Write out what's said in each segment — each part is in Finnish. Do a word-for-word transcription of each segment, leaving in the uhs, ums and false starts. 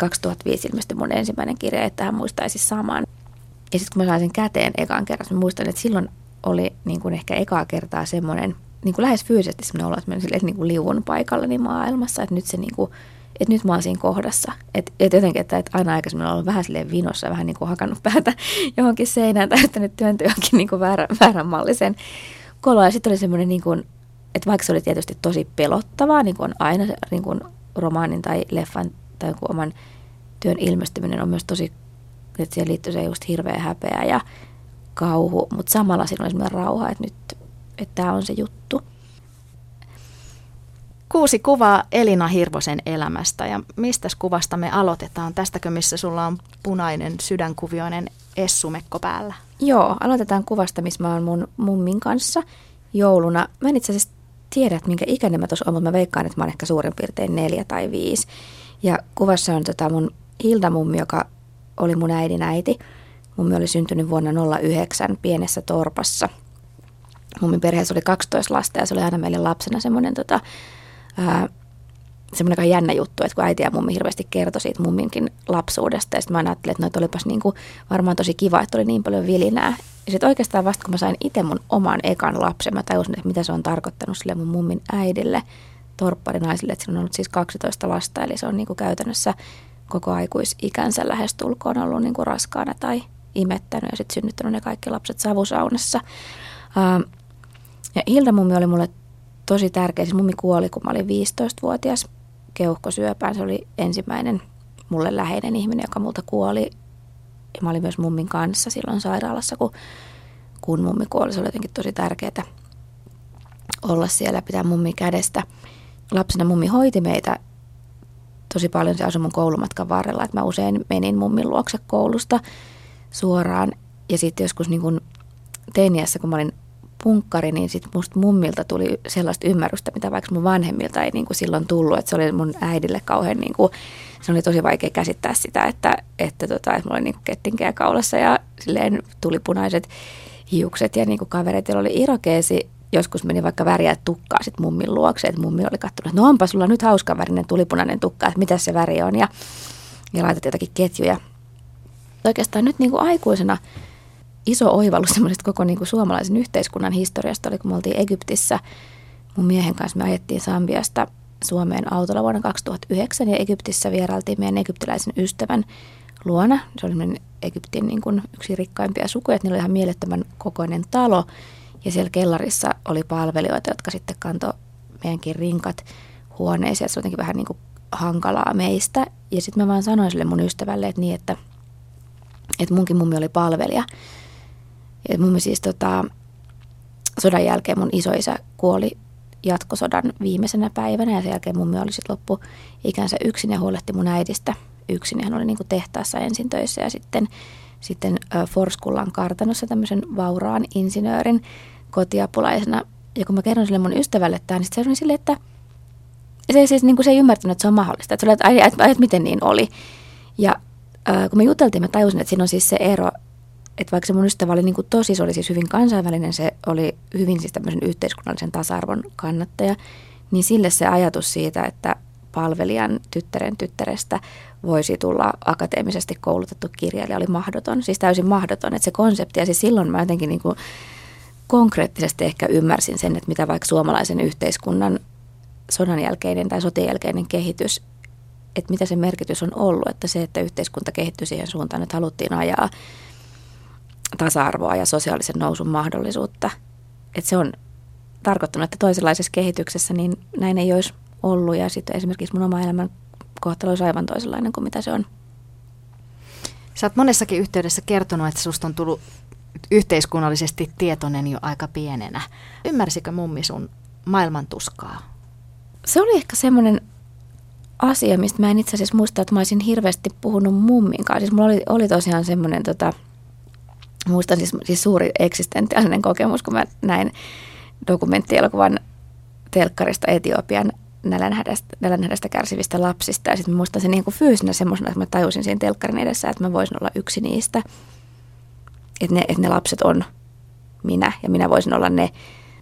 kaksituhattaviisi ilmestyi mun ensimmäinen kirja, että hän muistaisi saman. Ja sitten kun mä sain sen käteen ekaan kerran, mä muistan, että silloin oli niin kuin ehkä ekaa kertaa semmoinen, niin kuin lähes fyysisesti semmoinen olo, että mä silleen, että niin kuin liuun paikallani maailmassa, että nyt se niin kuin, että nyt mä oon siinä kohdassa. Että et jotenkin, että et aina aikaisemmin olen ollut vähän silleen vinossa ja vähän niin kuin hakannut päätä johonkin seinään tai yrittänyt työntyä johonkin niin kuin väärän, väärän mallisen koloon. Ja sitten oli semmoinen, niin kuin, että vaikka se oli tietysti tosi pelottavaa, niin kuin on aina niin kuin romaanin tai leffan tai oman työn ilmestyminen on myös tosi, että siihen liittyy se just hirveä häpeä ja kauhu, mutta samalla siinä oli semmoinen rauha, että nyt että tämä on se juttu. Kuusi kuvaa Elina Hirvosen elämästä, ja mistäs kuvasta me aloitetaan? Tästäkö, missä sulla on punainen sydänkuvioinen essumekko päällä? Joo, aloitetaan kuvasta, missä mä oon mun mummin kanssa jouluna. Mä en itse asiassa tiedä, että minkä ikäinen mä tuossa oon, mutta mä veikkaan, että mä oon ehkä suurin piirtein neljä tai viisi. Ja kuvassa on tota mun Hilda mummi, joka oli mun äidin äiti. Mummi oli syntynyt vuonna nolla yhdeksän pienessä torpassa. Mummin perheessä oli kaksitoista lasta, ja se oli aina meille lapsena semmoinen tota, aika jännä juttu, että kun äiti ja mummi hirveästi kertoi siitä mumminkin lapsuudesta, ja sitten mä ajattelin, että noit olipas niinku varmaan tosi kiva, että oli niin paljon vilinää. Ja sitten oikeastaan vasta kun mä sain itse mun oman ekan lapsen, mä tajusin, että mitä se on tarkoittanut sille mun mummin äidille, torpparinaisille, että sillä on ollut siis kaksitoista lasta, eli se on niinku käytännössä koko aikuisikänsä lähestulkoon ollut niinku raskaana tai imettänyt ja sitten synnyttänyt ne kaikki lapset savusaunassa. Ja Hilda mummi oli mulle tosi tärkeä. Siis mummi kuoli, kun mä olin viisitoistavuotias keuhkosyöpään. Se oli ensimmäinen mulle läheinen ihminen, joka multa kuoli. Ja mä olin myös mummin kanssa silloin sairaalassa, kun, kun mummi kuoli. Se oli jotenkin tosi tärkeää olla siellä, pitää mummi kädestä. Lapsena mummi hoiti meitä tosi paljon. Se asui mun koulumatkan varrella. Et mä usein menin mummin luokse koulusta suoraan. Ja sitten joskus niin kun teiniässä, kun mä olin punkkari, niin sitten musta mummilta tuli sellaista ymmärrystä, mitä vaikka mun vanhemmilta ei niin kuin silloin tullut. Että se oli mun äidille kauhean, niin kuin, se oli tosi vaikea käsittää sitä, että, että, tota, että mulla oli niin kuin kettinkeä kaulassa ja silleen tuli punaiset hiukset ja niin kuin kavereilla oli irokeesi. Joskus meni vaikka väriä tukkaa sitten mummin luokse, että mummi oli katsonut, että no onpa sulla nyt hauskan värinen tulipunainen tukka, että mitä se väri on, ja, ja laitat jotakin ketjuja. Oikeastaan nyt niin kuin aikuisena iso oivallus semmoisesta koko niin kuin suomalaisen yhteiskunnan historiasta oli, kun me oltiin Egyptissä. Mun miehen kanssa me ajettiin Sambiasta Suomeen autolla vuonna kaksituhattayhdeksän, ja Egyptissä vierailtiin meidän egyptiläisen ystävän luona. Se oli semmoinen Egyptin niin kuin yksi rikkaimpia sukuja, että niillä oli ihan mielettömän kokoinen talo. Ja siellä kellarissa oli palvelijoita, jotka sitten kantoi meidänkin rinkat huoneeseen. Se oli jotenkin vähän niin kuin hankalaa meistä. Ja sitten mä vaan sanoin sille mun ystävälle, että niin, että, että munkin mummi oli palvelija. Ja mun siis tota, sodan jälkeen mun isoisä kuoli jatkosodan viimeisenä päivänä, ja sen jälkeen mummi oli sitten loppu ikänsä yksin ja huolehti mun äidistä yksin. Hän oli niinku tehtaassa ensin töissä ja sitten, sitten Forskullan kartanossa tämmöisen vauraan insinöörin kotiapulaisena. Ja kun mä kerron sille mun ystävälle tämän, niin se oli silleen, että se, siis, niinku, se ei ymmärtänyt, että se on mahdollista. Että se oli, että, ai, että, että miten niin oli. Ja ää, kun me juteltiin, mä tajusin, että siinä on siis se ero, että vaikka se mun ystävä oli niin kuin tosi, se oli siis hyvin kansainvälinen, se oli hyvin siis tämmöisen yhteiskunnallisen tasa-arvon kannattaja, niin sille se ajatus siitä, että palvelijan tyttären tyttärestä voisi tulla akateemisesti koulutettu kirjailija, oli mahdoton, siis täysin mahdoton, että se konsepti, ja siis silloin mä jotenkin niin kuin konkreettisesti ehkä ymmärsin sen, että mitä vaikka suomalaisen yhteiskunnan sodan jälkeinen tai sotien jälkeinen kehitys, että mitä se merkitys on ollut, että se, että yhteiskunta kehittyi siihen suuntaan, että haluttiin ajaa tasa-arvoa ja sosiaalisen nousun mahdollisuutta. Että se on tarkoittanut, että toisenlaisessa kehityksessä niin näin ei olisi ollut, ja sitten esimerkiksi mun oma elämän kohtalo olisi aivan toisenlainen kuin mitä se on. Sä oot monessakin yhteydessä kertonut, että susta on tullut yhteiskunnallisesti tietoinen jo aika pienenä. Ymmärsikö mummi sun maailman tuskaa? Se oli ehkä semmoinen asia, mistä mä en itse asiassa muista, että mä olisin hirveästi puhunut mummin kanssa. Siis mulla oli, oli tosiaan semmoinen tota Muistan siis, siis suuri eksistentiaalinen kokemus, kun mä näin dokumenttielokuvan telkkarista Etiopian nälänhädästä, nälänhädästä kärsivistä lapsista. Ja sitten muistan sen niin kuin fyysinä semmoisena, että mä tajusin siinä telkkarin edessä, että mä voisin olla yksi niistä. Että ne, et ne lapset on minä, ja minä voisin olla ne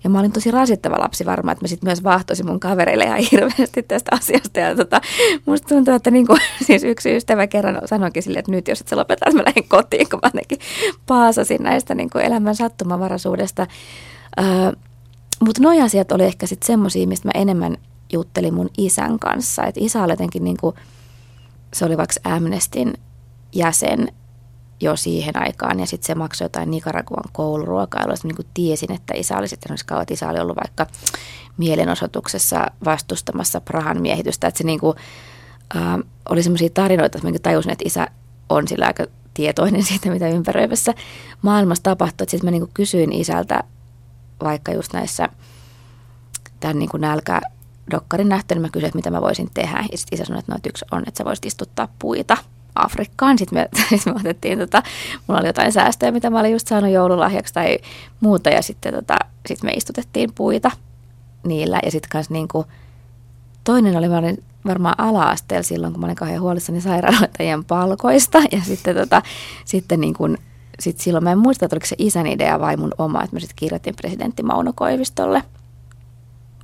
Ja mä olin tosi rasittava lapsi varmaan, että mä sitten myös vahtoisin mun kavereille ihan hirveästi tästä asiasta. Ja tota, musta tuntuu, että niin kuin, siis yksi ystävä kerran sanoikin silleen, että nyt jos et sä lopetat, mä lähden kotiin, kun mä ainakin paasasin näistä niin kuin elämän sattumavaraisuudesta. Öö, mutta noi asiat oli ehkä sitten semmosia, mistä mä enemmän juttelin mun isän kanssa. Et isä oli jotenkin niin kuin, se oli vaikka Amnestyn jäsen jo siihen aikaan, ja sitten se maksoi jotain Nicaraguan kouluruokailua. Sitten niin tiesin, että isä oli sitten olisi kauan, että isä oli ollut vaikka mielenosoituksessa vastustamassa Prahan miehitystä. Että se niin kuin, äh, oli semmoisia tarinoita, että mä tajusin, että isä on sillä aika tietoinen siitä, mitä ympäröivässä maailmassa tapahtuu. Sitten mä niin kuin kysyin isältä vaikka just näissä tämän niin kuin nälkädokkarin nähtöön, mä kysyin, että mitä mä voisin tehdä. Ja sitten isä sanoi, että no, yksi on, että sä voisit istuttaa puita Afrikkaan. Sitten me, sitten me otettiin, tota, mulla oli jotain säästöjä, mitä mä olin just saanut joululahjaksi tai muuta, ja sitten tota, sit me istutettiin puita niillä. Ja sitten kans niinku, toinen oli, mä olin varmaan ala-asteella silloin, kun mä olin kauhean huolissani sairaanhoitajien palkoista, ja sitten, tota, sitten niinku, sit silloin mä en muista, että oliko se isän idea vai mun oma, että mä sitten kirjoitin presidentti Mauno Koivistolle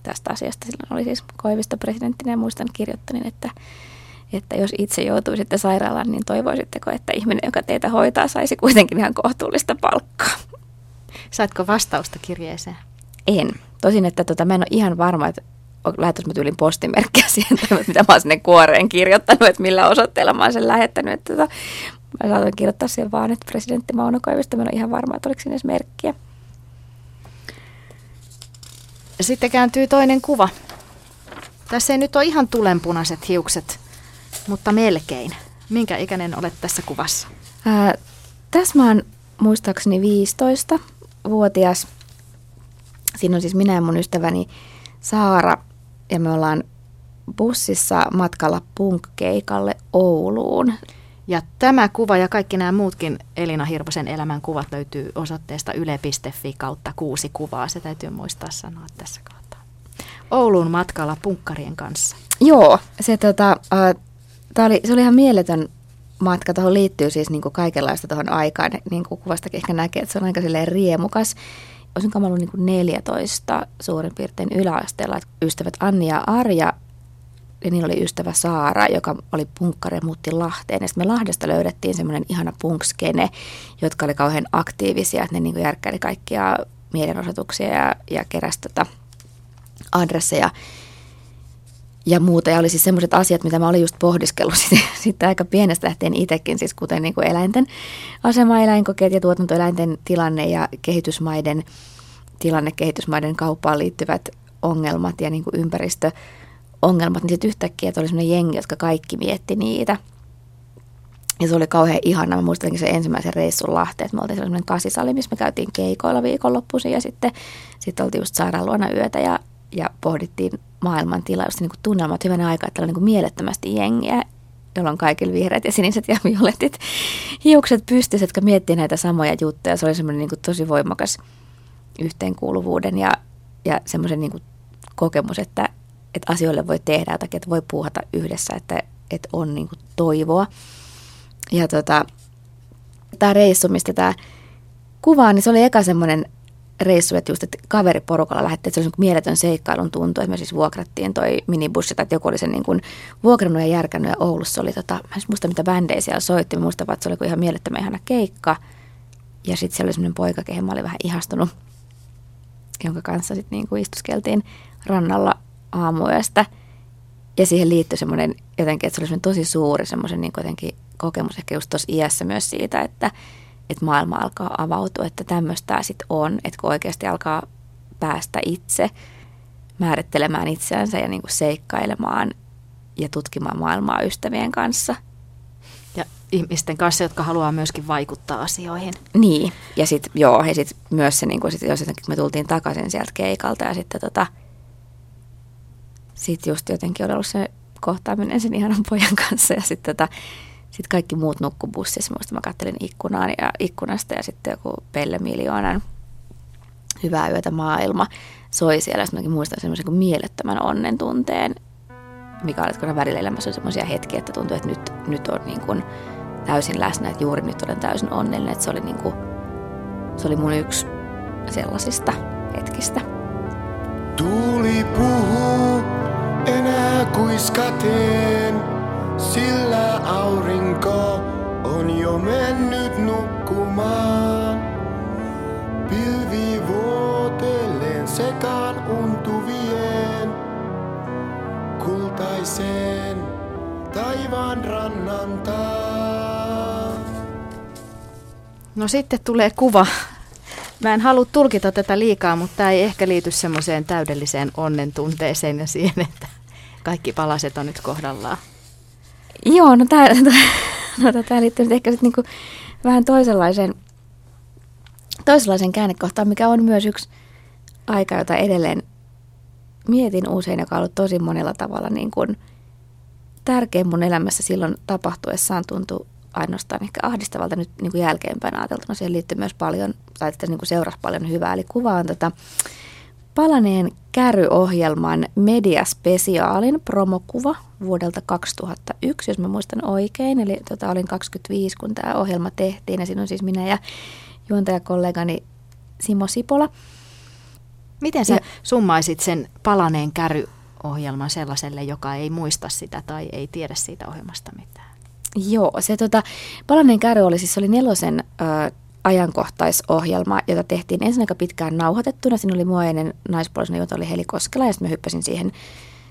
tästä asiasta. Silloin oli siis Koivisto presidenttinä, ja muistan kirjoittanin, että että jos itse joutuisitte sairaalaan, niin toivoisitteko, että ihminen, joka teitä hoitaa, saisi kuitenkin ihan kohtuullista palkkaa? Saatko vastausta kirjeeseen? En. Tosin, että tota, mä en ole ihan varma, että lähetäis mä tyylin postimerkkiä siihen, mitä mä oon sinne kuoreen kirjoittanut, että millä osoitteella mä oon sen lähettänyt. Että tota, mä saatoin kirjoittaa siihen vaan, että presidentti Mauno Koivisto, mä en ole ihan varma, että oliko siinä edes merkkiä. Sitten kääntyy toinen kuva. Tässä ei nyt ole ihan tulenpunaiset hiukset. Mutta melkein. Minkä ikäinen olet tässä kuvassa? Ää, tässä mä oon muistaakseni viisitoistavuotias. Siinä on siis minä ja mun ystäväni Saara. Ja me ollaan bussissa matkalla punkkeikalle Ouluun. Ja tämä kuva ja kaikki nämä muutkin Elina Hirvosen elämän kuvat löytyy osoitteesta yle piste fi kautta kuusi kuvaa. Se täytyy muistaa sanoa tässä kautta. Ouluun matkalla punkkarien kanssa. Joo, se tota... Ää, Tämä oli, se oli ihan mieletön matka. Tuohon liittyy siis niin kuin kaikenlaista tuohon aikaan. Niin kuin kuvastakin ehkä näkee, että se on aika silleen riemukas. Olisinko mä ollut niin kuin neljätoista suurin piirtein yläasteella. Ystävät Anni ja Arja, ja niillä oli ystävä Saara, joka oli punkkari ja muutti Lahteen. Ja sitten me Lahdesta löydettiin semmoinen ihana punkskene, jotka oli kauhean aktiivisia. Että ne niin kuin järkkäili kaikkia mielenosoituksia ja, ja keräsi tota adresseja. Ja muuta. Ja oli siis semmoiset asiat, mitä mä olin just pohdiskellut sitten sit aika pienestä lähtien itsekin, siis kuten niin kuin eläinten asema, eläinkokeet ja tuotantoeläinten tilanne ja kehitysmaiden tilanne, kehitysmaiden kauppaan liittyvät ongelmat ja niin kuin ympäristöongelmat. Niin sitten yhtäkkiä, että oli semmoinen jengi, jotka kaikki mietti niitä. Ja se oli kauhean ihana. Mä muistankin sen ensimmäisen reissun Lahteen, että me oltiin semmoinen kasisali, missä me käytiin keikoilla viikonloppuisin ja sitten sit oltiin just Saaraan luona yötä ja, ja pohdittiin maailman tila, josta niin kuin tunnelma, että hyvänä aikaa, että täällä on niin kuin mielettömästi jengiä, jolloin kaikilla vihreät ja siniset ja violetit hiukset pystyisivät, jotka miettii näitä samoja juttuja. Se oli semmoinen niin kuin tosi voimakas yhteenkuuluvuuden ja, ja semmoisen niin kuin kokemus, että, että asioille voi tehdä jotakin, että voi puuhata yhdessä, että, että on niin kuin toivoa. Ja tota, tämä reissu, mistä tämä kuvaa, niin se oli eka semmoinen reissu, että just, että kaveriporukalla lähdettiin, että se oli mieletön seikkailun tuntu, että me siis vuokrattiin toi minibussi, tai joku oli sen niin kuin vuokrannut ja järkännyt, ja Oulussa oli tota, mä en muista mitä bändejä siellä soitti, mä muistan vaan, että se oli ihan mielettömän ihana keikka, ja sitten siellä oli semmoinen poika, kehen mä olin vähän ihastunut, jonka kanssa sitten niin kuin istuskeltiin rannalla aamuyöstä, ja siihen liittyi semmoinen jotenkin, että se oli semmoinen tosi suuri semmoisen niin jotenkin kokemus, ehkä just tuossa iässä myös siitä, että että maailma alkaa avautua, että tämmöistä tämä sitten on, että kun oikeasti alkaa päästä itse määrittelemään itseänsä ja niinku seikkailemaan ja tutkimaan maailmaa ystävien kanssa. Ja ihmisten kanssa, jotka haluaa myöskin vaikuttaa asioihin. Niin, ja sitten joo, ja sitten myös se, niinku, sit, jos me tultiin takaisin sieltä keikalta ja sitten tota, sit just jotenkin oli ollut se kohtaaminen sen ihanan pojan kanssa ja sitten tota, sitten kaikki muut nukkui bussissa. Muista mä kattelin ikkunaan ja ikkunasta ja sitten joku Pelle Miljoonan Hyvää yötä maailma soi siellä. Sitten mäkin muistan semmoisen kuin mielettömän onnen tunteen, mikä oli, kun välillä elämässä on semmoisia hetkiä, että tuntuu, että nyt, nyt on niin kuin täysin läsnä, että juuri nyt olen täysin onnellinen. Että se oli, niin kuin, se oli mun yksi sellaisista hetkistä. Tuuli puhuu enää kuiskaten, sillä aurinko on jo mennyt nukkumaan. Pilvi vuotellen sekaan untuvien kultaiseen taivaan rannan taa. No sitten tulee kuva. Mä en halua tulkita tätä liikaa, mutta tämä ei ehkä liity semmoiseen täydelliseen onnen tunteeseen ja siihen, että kaikki palaset on nyt kohdallaan. Joo, no tämä no liittyy nyt ehkä sit niinku vähän toisenlaiseen, toisenlaiseen käännekohtaan, mikä on myös yksi aika, jota edelleen mietin usein, joka on ollut tosi monella tavalla niin kuin tärkein mun elämässä silloin tapahtuessaan tuntuu ainoastaan ehkä ahdistavalta nyt niin kuin jälkeenpäin ajateltuna. Siihen liittyy myös paljon, tai että niin kuin seurasi paljon hyvää, eli kuvaan tätä Palaneen Käry-ohjelman mediaspesiaalin promokuva vuodelta kaksituhattayksi, jos mä muistan oikein. Eli tota, olin kaksikymmentäviisi, kun tämä ohjelma tehtiin, ja siinä on siis minä ja juontajakollegani Simo Sipola. Miten sä ja summaisit sen Palaneen Käry-ohjelman sellaiselle, joka ei muista sitä tai ei tiedä siitä ohjelmasta mitään? Joo, se tota, Palaneen Käry oli siis oli nelosen ö, ajankohtaisohjelma, jota tehtiin ensin aika pitkään nauhoitettuna. Siinä oli mua ennen naispuolisena, jota oli Heli Koskela, ja sitten mä hyppäsin siihen,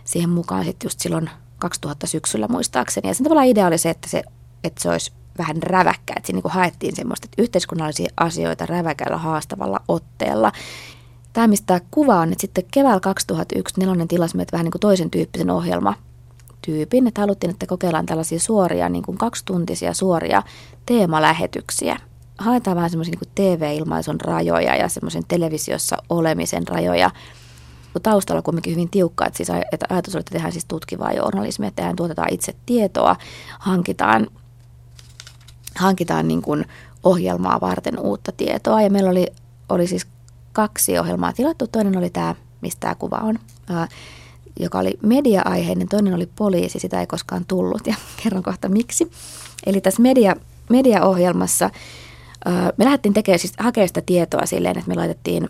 siihen mukaan sitten just silloin kaksituhatta syksyllä muistaakseni. Ja sen tavallaan idea oli se, että se, että se olisi vähän räväkkä, että siinä niin kuin haettiin semmoista, että yhteiskunnallisia asioita räväkällä haastavalla otteella. Tämä, mistä tämä kuva on, että sitten keväällä kaksituhattayksi nelonen tilasi meitä vähän niin kuin toisen tyyppisen ohjelma. Tyypin, että haluttiin, että kokeillaan tällaisia suoria, niin kuin kaksituntisia suoria teemalähetyksiä. Haetaan vähän semmoisia niin kuin T V-ilmaisun rajoja ja semmoisen televisiossa olemisen rajoja. Taustalla on kuitenkin hyvin tiukka, että, siis, että ajatus oli, että tehdään siis tutkivaa journalismia, että tehdään, tuotetaan itse tietoa, hankitaan, hankitaan niin kuin ohjelmaa varten uutta tietoa. Ja meillä oli, oli siis kaksi ohjelmaa tilattu. Toinen oli tämä, mistä tämä kuva on, joka oli media-aiheinen, toinen oli poliisi, sitä ei koskaan tullut ja kerron kohta miksi. Eli tässä media, mediaohjelmassa me lähdettiin tekemään, siis hakemaan sitä tietoa silleen, että me laitettiin,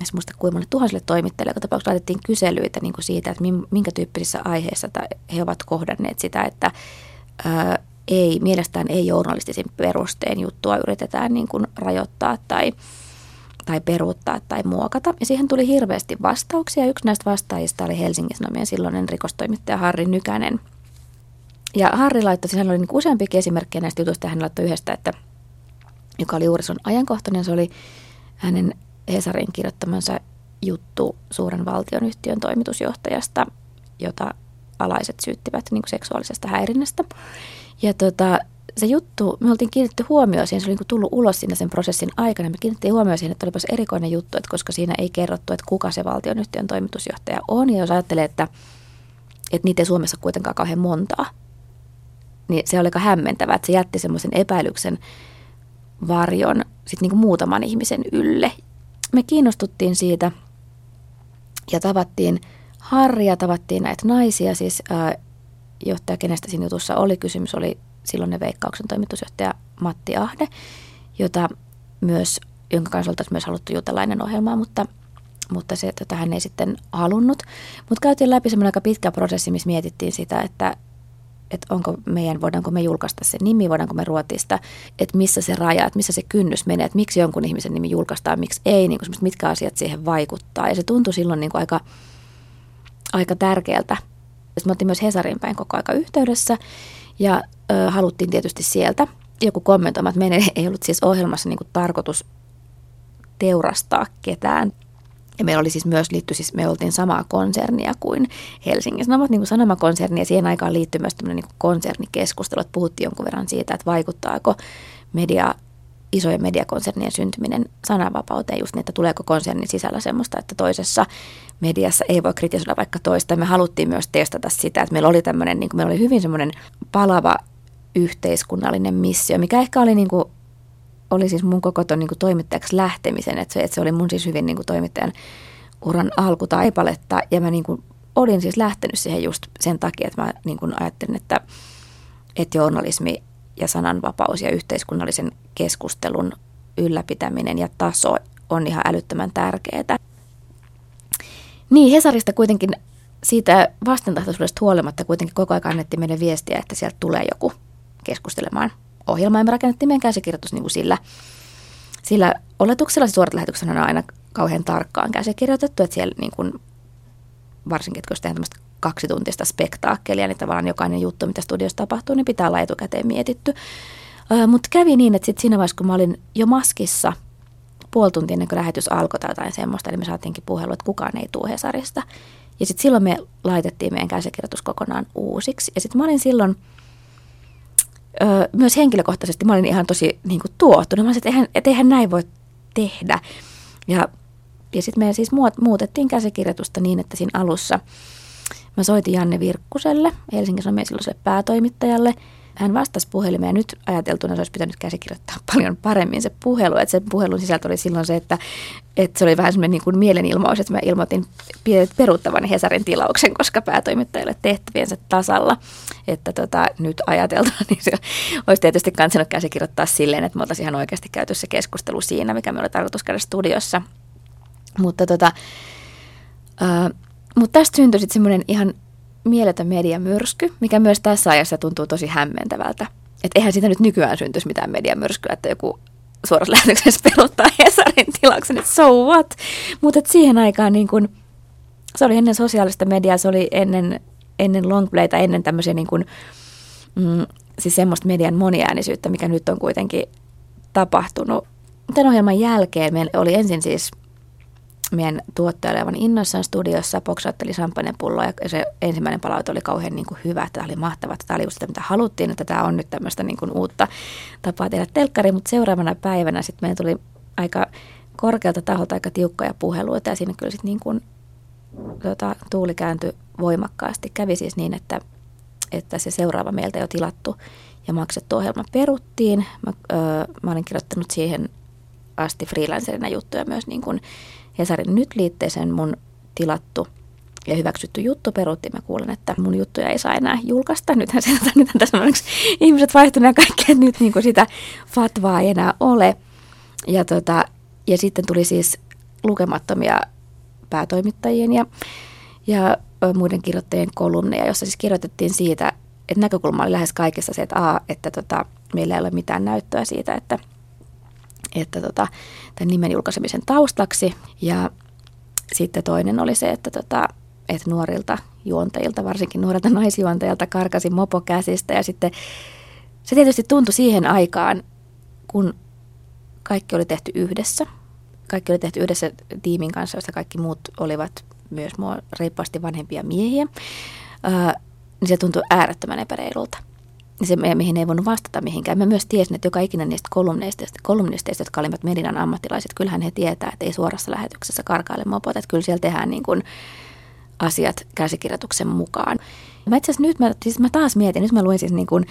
jos muista kuinka monen tuhansille toimittajille, joka tapauksessa laitettiin kyselyitä niin kuin siitä, että minkä tyyppisissä aiheissa he ovat kohdanneet sitä, että ää, ei, mielestään ei journalistisin perustein juttua yritetään niin kuin rajoittaa tai tai peruuttaa tai muokata. Ja siihen tuli hirveästi vastauksia. Yksi näistä vastaajista oli Helsingin Sanomien silloinen rikostoimittaja Harri Nykänen. Ja Harri laittoi, siis hän oli niin useampikin esimerkkejä näistä jutuista, hän laittoi yhdestä, että, joka oli juuri sun ajankohtainen, se oli hänen Hesarin kirjoittamansa juttu suuren valtionyhtiön toimitusjohtajasta, jota alaiset syyttivät niin kuin seksuaalisesta häirinnästä. Ja tota, se juttu, me oltiin kiinnitetty huomioon siihen, se oli tullut ulos siinä sen prosessin aikana. Me kiinnitettiin huomioon siihen, että olipas erikoinen juttu, että koska siinä ei kerrottu, että kuka se valtionyhtiön toimitusjohtaja on. Ja jos ajattelee, että, että niitä ei Suomessa kuitenkaan kauhean montaa, niin se oli aika hämmentävää, että se jätti semmoisen epäilyksen varjon sitten niin kuin muutaman ihmisen ylle. Me kiinnostuttiin siitä ja tavattiin Harria, tavattiin näitä naisia, siis ää, johtaja, kenestä siinä jutussa oli kysymys, oli silloinen Veikkauksen toimitusjohtaja Matti Ahde, jota myös, jonka kanssa oltaisiin myös haluttu jutella ennen ohjelmaa, mutta, mutta se, tota, hän ei sitten halunnut. Mutta käytiin läpi semmoinen aika pitkä prosessi, missä mietittiin sitä, että, että onko meidän, voidaanko me julkaista se nimi, voidaanko me ruotista, että missä se raja, että missä se kynnys menee, että miksi jonkun ihmisen nimi julkaistaan, miksi ei, niin kuin mitkä asiat siihen vaikuttaa. Ja se tuntui silloin niin kuin aika, aika tärkeältä. Sitten me oltiin myös Hesarin päin koko aika yhteydessä. Ja ö, haluttiin tietysti sieltä joku kommentoimaan, että meidän ei ollut siis ohjelmassa niin kuin tarkoitus teurastaa ketään. Ja meillä oli siis myös liitty, siis me oltiin samaa konsernia kuin Helsingin Sanomat, niin kuin Sanoma-konserni, ja siihen aikaan liittyi myös tämmöinen niin kuin konsernikeskustelu, että puhuttiin jonkun verran siitä, että vaikuttaako media, isojen mediakonsernien syntyminen sananvapauteen just niin, että tuleeko konsernin sisällä semmoista, että toisessa mediassa ei voi kritisoida vaikka toista. Me haluttiin myös testata sitä, että meillä oli tämmöinen, niin meillä oli hyvin semmoinen palava yhteiskunnallinen missio, mikä ehkä oli, niin kuin, oli siis mun koko ton niin kuin toimittajaksi lähtemisen, että se, että se oli mun siis hyvin niin kuin toimittajan uran alkutaipaletta, ja mä niin kuin olin siis lähtenyt siihen just sen takia, että mä niin kuin ajattelin, että, että journalismi ja sananvapaus ja yhteiskunnallisen keskustelun ylläpitäminen ja taso on ihan älyttömän tärkeää. Niin, Hesarista kuitenkin siitä vastentahtoisuudesta huolimatta kuitenkin koko ajan annettiin meidän viestiä, että sieltä tulee joku keskustelemaan ohjelmaa. Ja me rakennettiin meidän käsikirjoitus niin kuin sillä, sillä oletuksella. Se suorat lähetyksenä on aina kauhean tarkkaan käsikirjoitettu, että siellä niin kuin, varsinkin, että jos tehdään tämmöistä kaksituntista spektaakkelia, niin tavallaan jokainen juttu, mitä studiossa tapahtuu, niin pitää olla etukäteen mietitty. Mutta kävi niin, että sitten siinä vaiheessa, kun mä olin jo maskissa puoli tuntia ennen kuin lähetys alkoi tai jotain semmoista, niin me saatiinkin puhelua, että kukaan ei tule Hesarista. Ja sitten silloin me laitettiin meidän käsikirjoitus kokonaan uusiksi. Ja sitten mä olin silloin ö, myös henkilökohtaisesti, mä olin ihan tosi niin kuin tuohtunut. Mä olin, että eihän, et eihän näin voi tehdä. Ja, ja sitten me siis muutettiin käsikirjoitusta niin, että siinä alussa mä soitin Janne Virkkuselle, Helsingin Sanomien silloiselle päätoimittajalle. Hän vastasi puhelimeen ja nyt ajateltuna se olisi pitänyt käsikirjoittaa paljon paremmin se puhelu. Että sen puhelun sisältö oli silloin se, että, että se oli vähän semmoinen niin kuin mielenilmaus, että mä ilmoitin peruuttavan Hesarin tilauksen, koska päätoimittajalle tehtäviensä tasalla. Että tota, nyt ajateltuna, niin se olisi tietysti kansanut käsikirjoittaa silleen, että me oltaisiin ihan oikeasti käyty se keskustelu siinä, mikä me oli tarkoitus käydä studiossa. Mutta tota, äh, mut tästä syntyi sitten semmoinen ihan mieletön mediamyrsky, mikä myös tässä ajassa tuntuu tosi hämmentävältä. Että eihän siitä nyt nykyään syntyisi mitään mediamyrskyä, että joku suorassa lähetyksessä pelottaa Hesarin tilauksen, että so what? Mutta siihen aikaan niin kun, se oli ennen sosiaalista mediaa, se oli ennen, ennen longplayta, ennen tämmöisiä niin kun, mm, siis semmoista median moniäänisyyttä, mikä nyt on kuitenkin tapahtunut. Tämän ohjelman jälkeen meillä oli ensin siis meidän tuottaja oli aivan innoissaan studiossa, poksautteli samppanjapulloa ja se ensimmäinen palaute oli kauhean niin kuin hyvä, että tämä oli mahtavaa, että tämä oli just sitä, mitä haluttiin, että tämä on nyt tämmöistä niin kuin uutta tapaa tehdä telkkari, mutta seuraavana päivänä sitten meillä tuli aika korkealta taholta aika tiukkoja puheluita ja siinä kyllä sitten niin kuin tota, tuuli kääntyi voimakkaasti. Kävi siis niin, että, että se seuraava meiltä jo tilattu ja maksettu ohjelma peruttiin. Mä, öö, mä olin kirjoittanut siihen asti freelancerina juttuja myös niin kuin Hesarin nyt liitteeseen mun tilattu ja hyväksytty juttu peruttiin. Mä kuulen, että mun juttuja ei saa enää julkaista. Nythän, se, nythän tässä on ihmiset vaihtuneet ja kaikkea, nyt niin kuin sitä fatvaa ei enää ole. Ja, tota, ja sitten tuli siis lukemattomia päätoimittajien ja, ja muiden kirjoittajien kolumneja, jossa siis kirjoitettiin siitä, että näkökulma oli lähes kaikessa se, että, a, että tota, meillä ei ole mitään näyttöä siitä, että että tota, tämän nimen julkaisemisen taustaksi. Ja sitten toinen oli se, että, tota, että nuorilta juontajilta, varsinkin nuorilta naisjuontajilta karkasi mopo käsistä. Ja sitten se tietysti tuntui siihen aikaan, kun kaikki oli tehty yhdessä. Kaikki oli tehty yhdessä tiimin kanssa, josta kaikki muut olivat myös mua reippaasti vanhempia miehiä. Ää, niin se tuntui äärettömän epäreilulta. Se, mihin ei voinut vastata mihinkään. Mä myös tiesin, että joka ikinen niistä kolumnisteista, kolumnisteista jotka olivat median ammattilaiset, kyllähän he tietää, että ei suorassa lähetyksessä karkaile mopot, että kyllä siellä tehdään niin kuin asiat käsikirjoituksen mukaan. Mä itse asiassa nyt mä, siis mä taas mietin, nyt mä luin siis niin kuin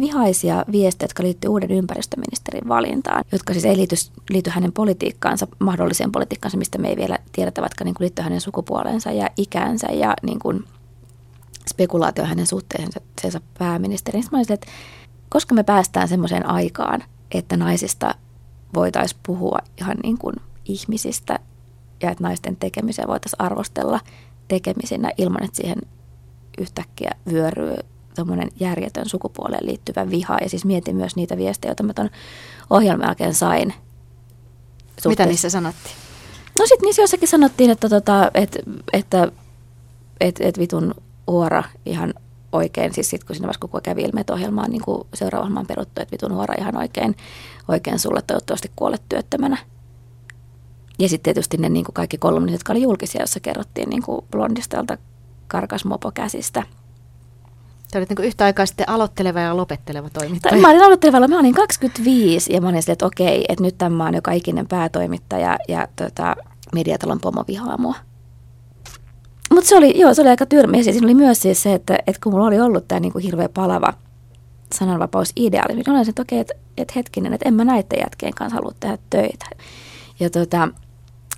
vihaisia viestejä, jotka liittyy uuden ympäristöministerin valintaan, jotka siis ei liity, liity hänen politiikkaansa, mahdolliseen politiikkaansa, mistä me ei vielä tiedetä, vaikka niin kuin liittyy hänen sukupuoleensa ja ikäänsä ja niin kuin spekulaatio hänen suhteensa pääministeriin. Sitten mä olisin, että koska me päästään semmoiseen aikaan, että naisista voitaisiin puhua ihan niin kuin ihmisistä ja että naisten tekemisiä voitaisiin arvostella tekemisinä ilman, että siihen yhtäkkiä vyöryy tommoinen järjetön sukupuoleen liittyvä viha. Ja siis mietin myös niitä viestejä, joita mä ton ohjelman jälkeen sain. Suhteessa. Mitä niissä sanottiin? No sitten niissä jossakin sanottiin, että, tota, että, että, että, että vitun huora ihan oikein, siis sitten kun siinä vaiheessa kun kävi ilme, että ohjelma on niin seuraava ohjelma on peruttu, että vitun huora ihan oikein, oikein sulle, toivottavasti kuolet työttömänä. Ja sitten tietysti ne niin kuin kaikki kolumnit, jotka oli julkisia, jossa kerrottiin niin kuin blondistelta karkas mopo käsistä. Te olit niin yhtä aikaa sitten aloitteleva ja lopetteleva toimittaja. Mä olin aloitteleva, mä olin kaksikymmentäviisi ja mä olin silleen, että okei, että nyt tämä on joka ikinen päätoimittaja ja tota, mediatalon pomo vihaa mua. Mutta se oli, joo, se oli aika tyrmiä. Siinä oli myös siis se, että, että kun mulla oli ollut tämä niinku hirveä palava sananvapausideaali, niin olen se, että okei, että et hetkinen, että en mä näiden jätkien kanssa halua tehdä töitä. Ja tota,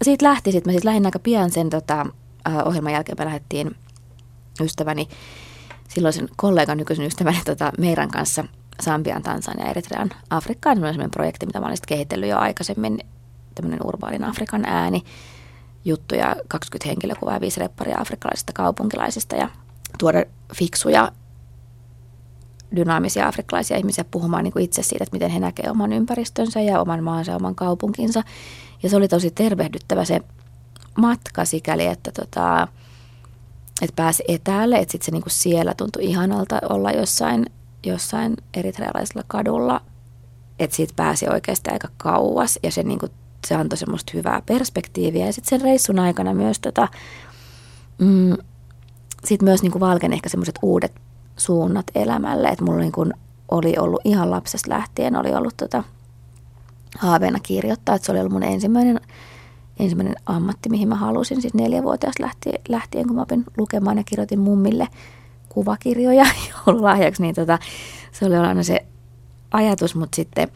siitä lähti sitten, mä siis lähdin aika pian sen tota, ohjelman jälkeen, me lähdettiin ystäväni, silloisen kollegan, nykyisen ystäväni tota, Meiran kanssa Sambian, Tansanian ja Eritrean Afrikkaan. Se oli sellainen projekti, mitä mä olin sitten kehitellyt jo aikaisemmin, tämmöinen urbaanin Afrikan ääni. juttuja, kaksikymmentä henkilökuvaa ja viisi repparia afrikkalaisista kaupunkilaisista ja tuoda fiksuja, dynaamisia afrikkalaisia ihmisiä puhumaan niin kuin itse siitä, että miten he näkevät oman ympäristönsä ja oman maansa, oman kaupunkinsa. Ja se oli tosi tervehdyttävä se matka sikäli, että, tota, että pääsi etäälle, että sitten se niin kuin siellä tuntui ihanalta olla jossain, jossain eritrealaisella kadulla, että siitä pääsi oikeastaan aika kauas ja se, niin kuin, se antoi semmoista hyvää perspektiiviä. Ja sitten sen reissun aikana myös, tota, mm, sit myös niin kuin valkeni ehkä semmoiset uudet suunnat elämälle, että mulla niin kuin oli ollut ihan lapsesta lähtien, oli ollut tota, haaveena kirjoittaa, että se oli ollut mun ensimmäinen, ensimmäinen ammatti, mihin mä halusin, siis neljävuotiaasta lähtien, lähtien, kun mä opin lukemaan ja kirjoitin mummille kuvakirjoja joululahjaksi, niin tota, se oli aina se ajatus, mutta sitten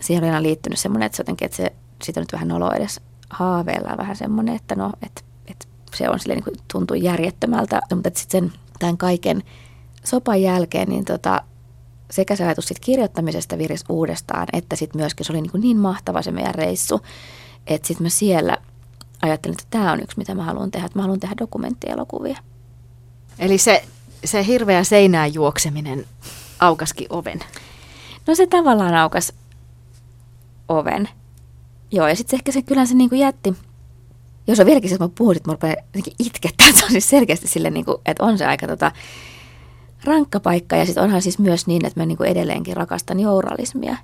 siihen oli aina liittynyt semmoinen, että se jotenkin, että se, siitä on nyt vähän olo edes haaveillaan vähän semmoinen, että no, että, että se on silleen niin kuin tuntuu järjettömältä, mutta sitten tämän kaiken sopan jälkeen niin tota, sekä se ajatus sit kirjoittamisesta virisi uudestaan, että sitten myöskin se oli niin, kuin niin mahtava se meidän reissu, että sitten mä siellä ajattelin, että tämä on yksi, mitä mä haluan tehdä, että mä haluan tehdä dokumenttielokuvia. Eli se, se hirveä seinään juokseminen aukaskin oven. No se tavallaan aukas oven. Joo, ja sitten ehkä se kyllä se niinku jätti. Jos on vieläkin se, että mä puhun, että mä rupean jotenkin itkettää. Se on siis selkeästi silleen, niinku, että on se aika tota, rankka paikka. Ja sitten onhan siis myös niin, että mä niinku edelleenkin rakastan journalismia.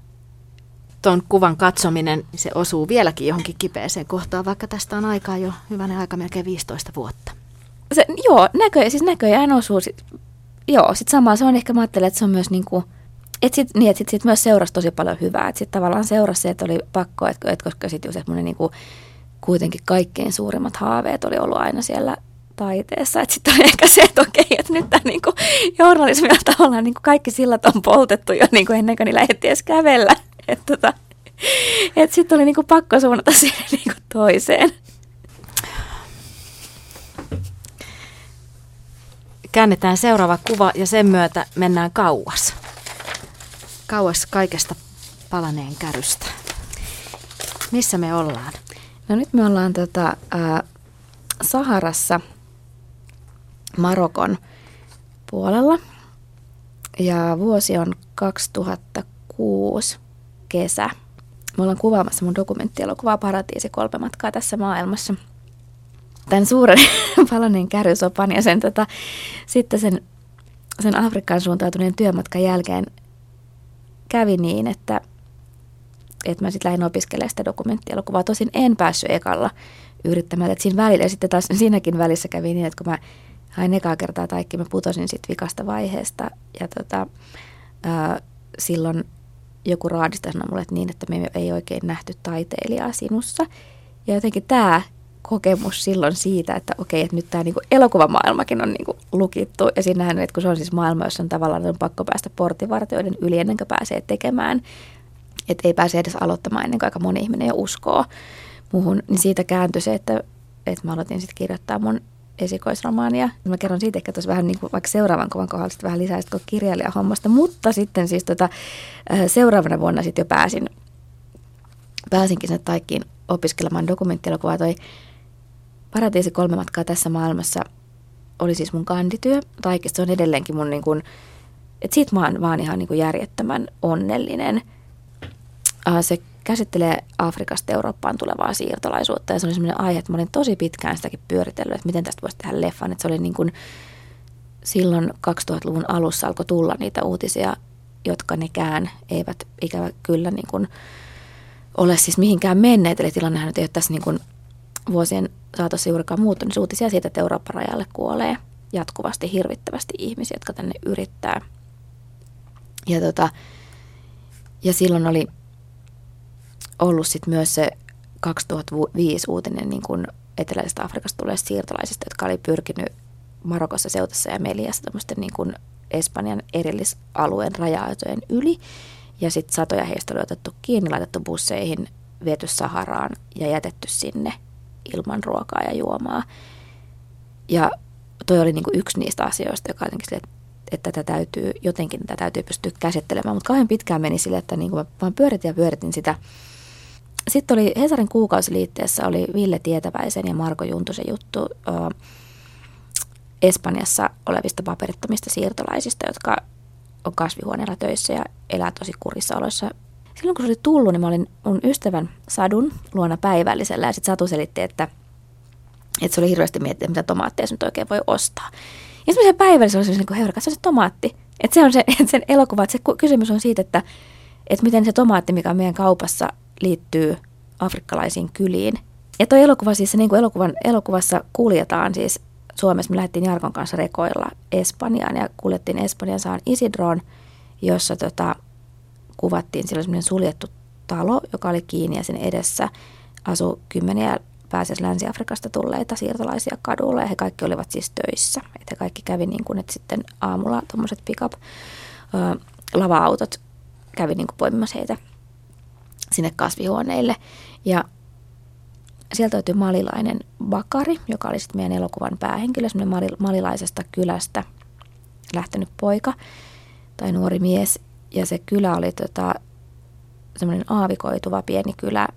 Tuon kuvan katsominen, se osuu vieläkin johonkin kipeäseen kohtaan, vaikka tästä on aikaa jo hyvänä aika melkein viisitoista vuotta. Se, joo, näkö, siis näköjään osuu. Sit, joo, sitten samaa se on ehkä, mä ajattelen, että se on myös niinku... Että sitten niin, et sit, sit myös seurasi tosi paljon hyvää. Että sitten tavallaan seurasi se, että oli pakko, että et koska sitten just mun niinku, kuitenkin kaikkein suurimmat haaveet oli ollut aina siellä taiteessa. Että sitten oli ehkä se, että okei, että nyt tämä niinku, journalismia tavallaan niinku, kaikki sillat on poltettu jo niinku, ennen kuin niillä ehti edes kävellä. Että tota, et sitten oli niinku, pakko suunnata siihen niinku, toiseen. Käännetään seuraava kuva ja sen myötä mennään kauas. Kauas kaikesta palaneen kärystä. Missä me ollaan? No nyt me ollaan tota, äh, Saharassa, Marokon puolella. Ja vuosi on kaksituhattakuusi kesä. Me ollaan kuvaamassa mun dokumenttielokuvaa Paratiisi, kolme matkaa tässä maailmassa. Tämän suuren palaneen kärysopan ja sen, tota, sitten sen, sen Afrikan suuntautuneen työmatkan jälkeen kävi niin, että, että mä sitten lähdin opiskelemaan sitä dokumenttielokuvaa. Tosin en päässyt ekalla yrittämällä. Siinä välillä, ja sitten taas siinäkin välissä kävi niin, että kun mä hain ekaa kertaa taikki, mä putosin sitten vikasta vaiheesta. Ja tota, ää, silloin joku raadista sanoi mulle että niin, että me ei oikein nähty taiteilijaa sinussa. Ja jotenkin tämä kokemus silloin siitä, että okei, että nyt tämä niinku elokuvamaailmakin on niinku lukittu. Ja siinähän, että kun se on siis maailma, jossa on tavallaan on pakko päästä portinvartijoiden yli ennen kuin pääsee tekemään. Että ei pääse edes aloittamaan ennen kuin aika moni ihminen jo uskoo muuhun. Niin siitä kääntyi se, että, että mä aloitin sitten kirjoittaa mun esikoisromaania. Mä kerron siitä ehkä tuossa vähän niin kuin vaikka seuraavan kuvan kohdalla vähän lisää sitten kirjailijahommasta. Mutta sitten siis tota, seuraavana vuonna sitten jo pääsin, pääsinkin sinne Taikkiin opiskelemaan dokumenttielokuvaa toi Paratiisi kolme matkaa tässä maailmassa oli siis mun kandityö. Taikista se on edelleenkin mun niin kuin, että siitä mä oon vaan ihan niin kuin järjettömän onnellinen. Se käsittelee Afrikasta Eurooppaan tulevaa siirtolaisuutta ja se oli semmoinen aihe, että mä olin tosi pitkään sitäkin pyöritellyt, että miten tästä voisi tehdä leffan. Että se oli niin kuin, silloin kaksituhattaluvun alussa alkoi tulla niitä uutisia, jotka nekään eivät ikävä kyllä niin kuin ole siis mihinkään menneet. Eli tilannehan nyt ei ole tässä niin kuin vuosien saatossa juurikaan muuttunut uutisia siitä, että Euroopan rajalle kuolee jatkuvasti hirvittävästi ihmisiä, jotka tänne yrittää. Ja, tota, ja silloin oli ollut sit myös se kaksituhattaviisi uutinen niin kun eteläisestä Afrikasta tulleista siirtolaisista, jotka oli pyrkinyt Marokossa, Seutassa ja Meliassa tämmöisten niin kun Espanjan erillisalueen raja-aitojen yli. Ja sitten satoja heistä oli otettu kiinni, laitettu busseihin, viety Saharaan ja jätetty sinne ilman ruokaa ja juomaa. Ja toi oli niinku yksi niistä asioista, joka jotenkin sille, että tätä täytyy, jotenkin tätä täytyy pystyä käsittelemään. Mutta kauhean pitkään meni sille, että niinku mä vaan pyöritin ja pyöritin sitä. sitten oli Hesarin kuukausiliitteessä oli Ville Tietäväisen ja Marko Juntusen juttu ö, Espanjassa olevista paperittomista siirtolaisista, jotka on kasvihuoneella töissä ja elää tosi kurissa oloissa. Silloin kun se oli tullut, niin mä olin mun ystävän Sadun luona päivällisellä ja sitten Satu selitti, että, että se oli hirveästi miettinyt, mitä tomaatteja se nyt oikein voi ostaa. Ja semmoisen päivällisellä oli semmoinen, että se on se tomaatti. Että se on se, että sen elokuva, että se kysymys on siitä, että, että miten se tomaatti, mikä on meidän kaupassa, liittyy afrikkalaisiin kyliin. Ja tuo elokuva siis, se niin kuin elokuvan, elokuvassa kuljetaan siis Suomessa, me lähdettiin Jarkon kanssa rekoilla Espanjaan ja kuljettiin Espanjan saan Isidroon, jossa tota, kuvattiin, siellä oli semmoinen suljettu talo, joka oli kiinni ja sen edessä asui kymmeniä pääasiassa Länsi-Afrikasta tulleita siirtolaisia kadulla ja he kaikki olivat siis töissä. Että he kaikki kävi niin kuin, että sitten aamulla tuommoiset pick-up ö, lava-autot kävi niin kuin poimimassa heitä sinne kasvihuoneille. Ja sieltä löytyi malilainen bakari, joka oli sitten meidän elokuvan päähenkilö, semmoinen malilaisesta kylästä lähtenyt poika tai nuori mies. Ja se kylä oli tota, semmoinen aavikoituva pieni kylä,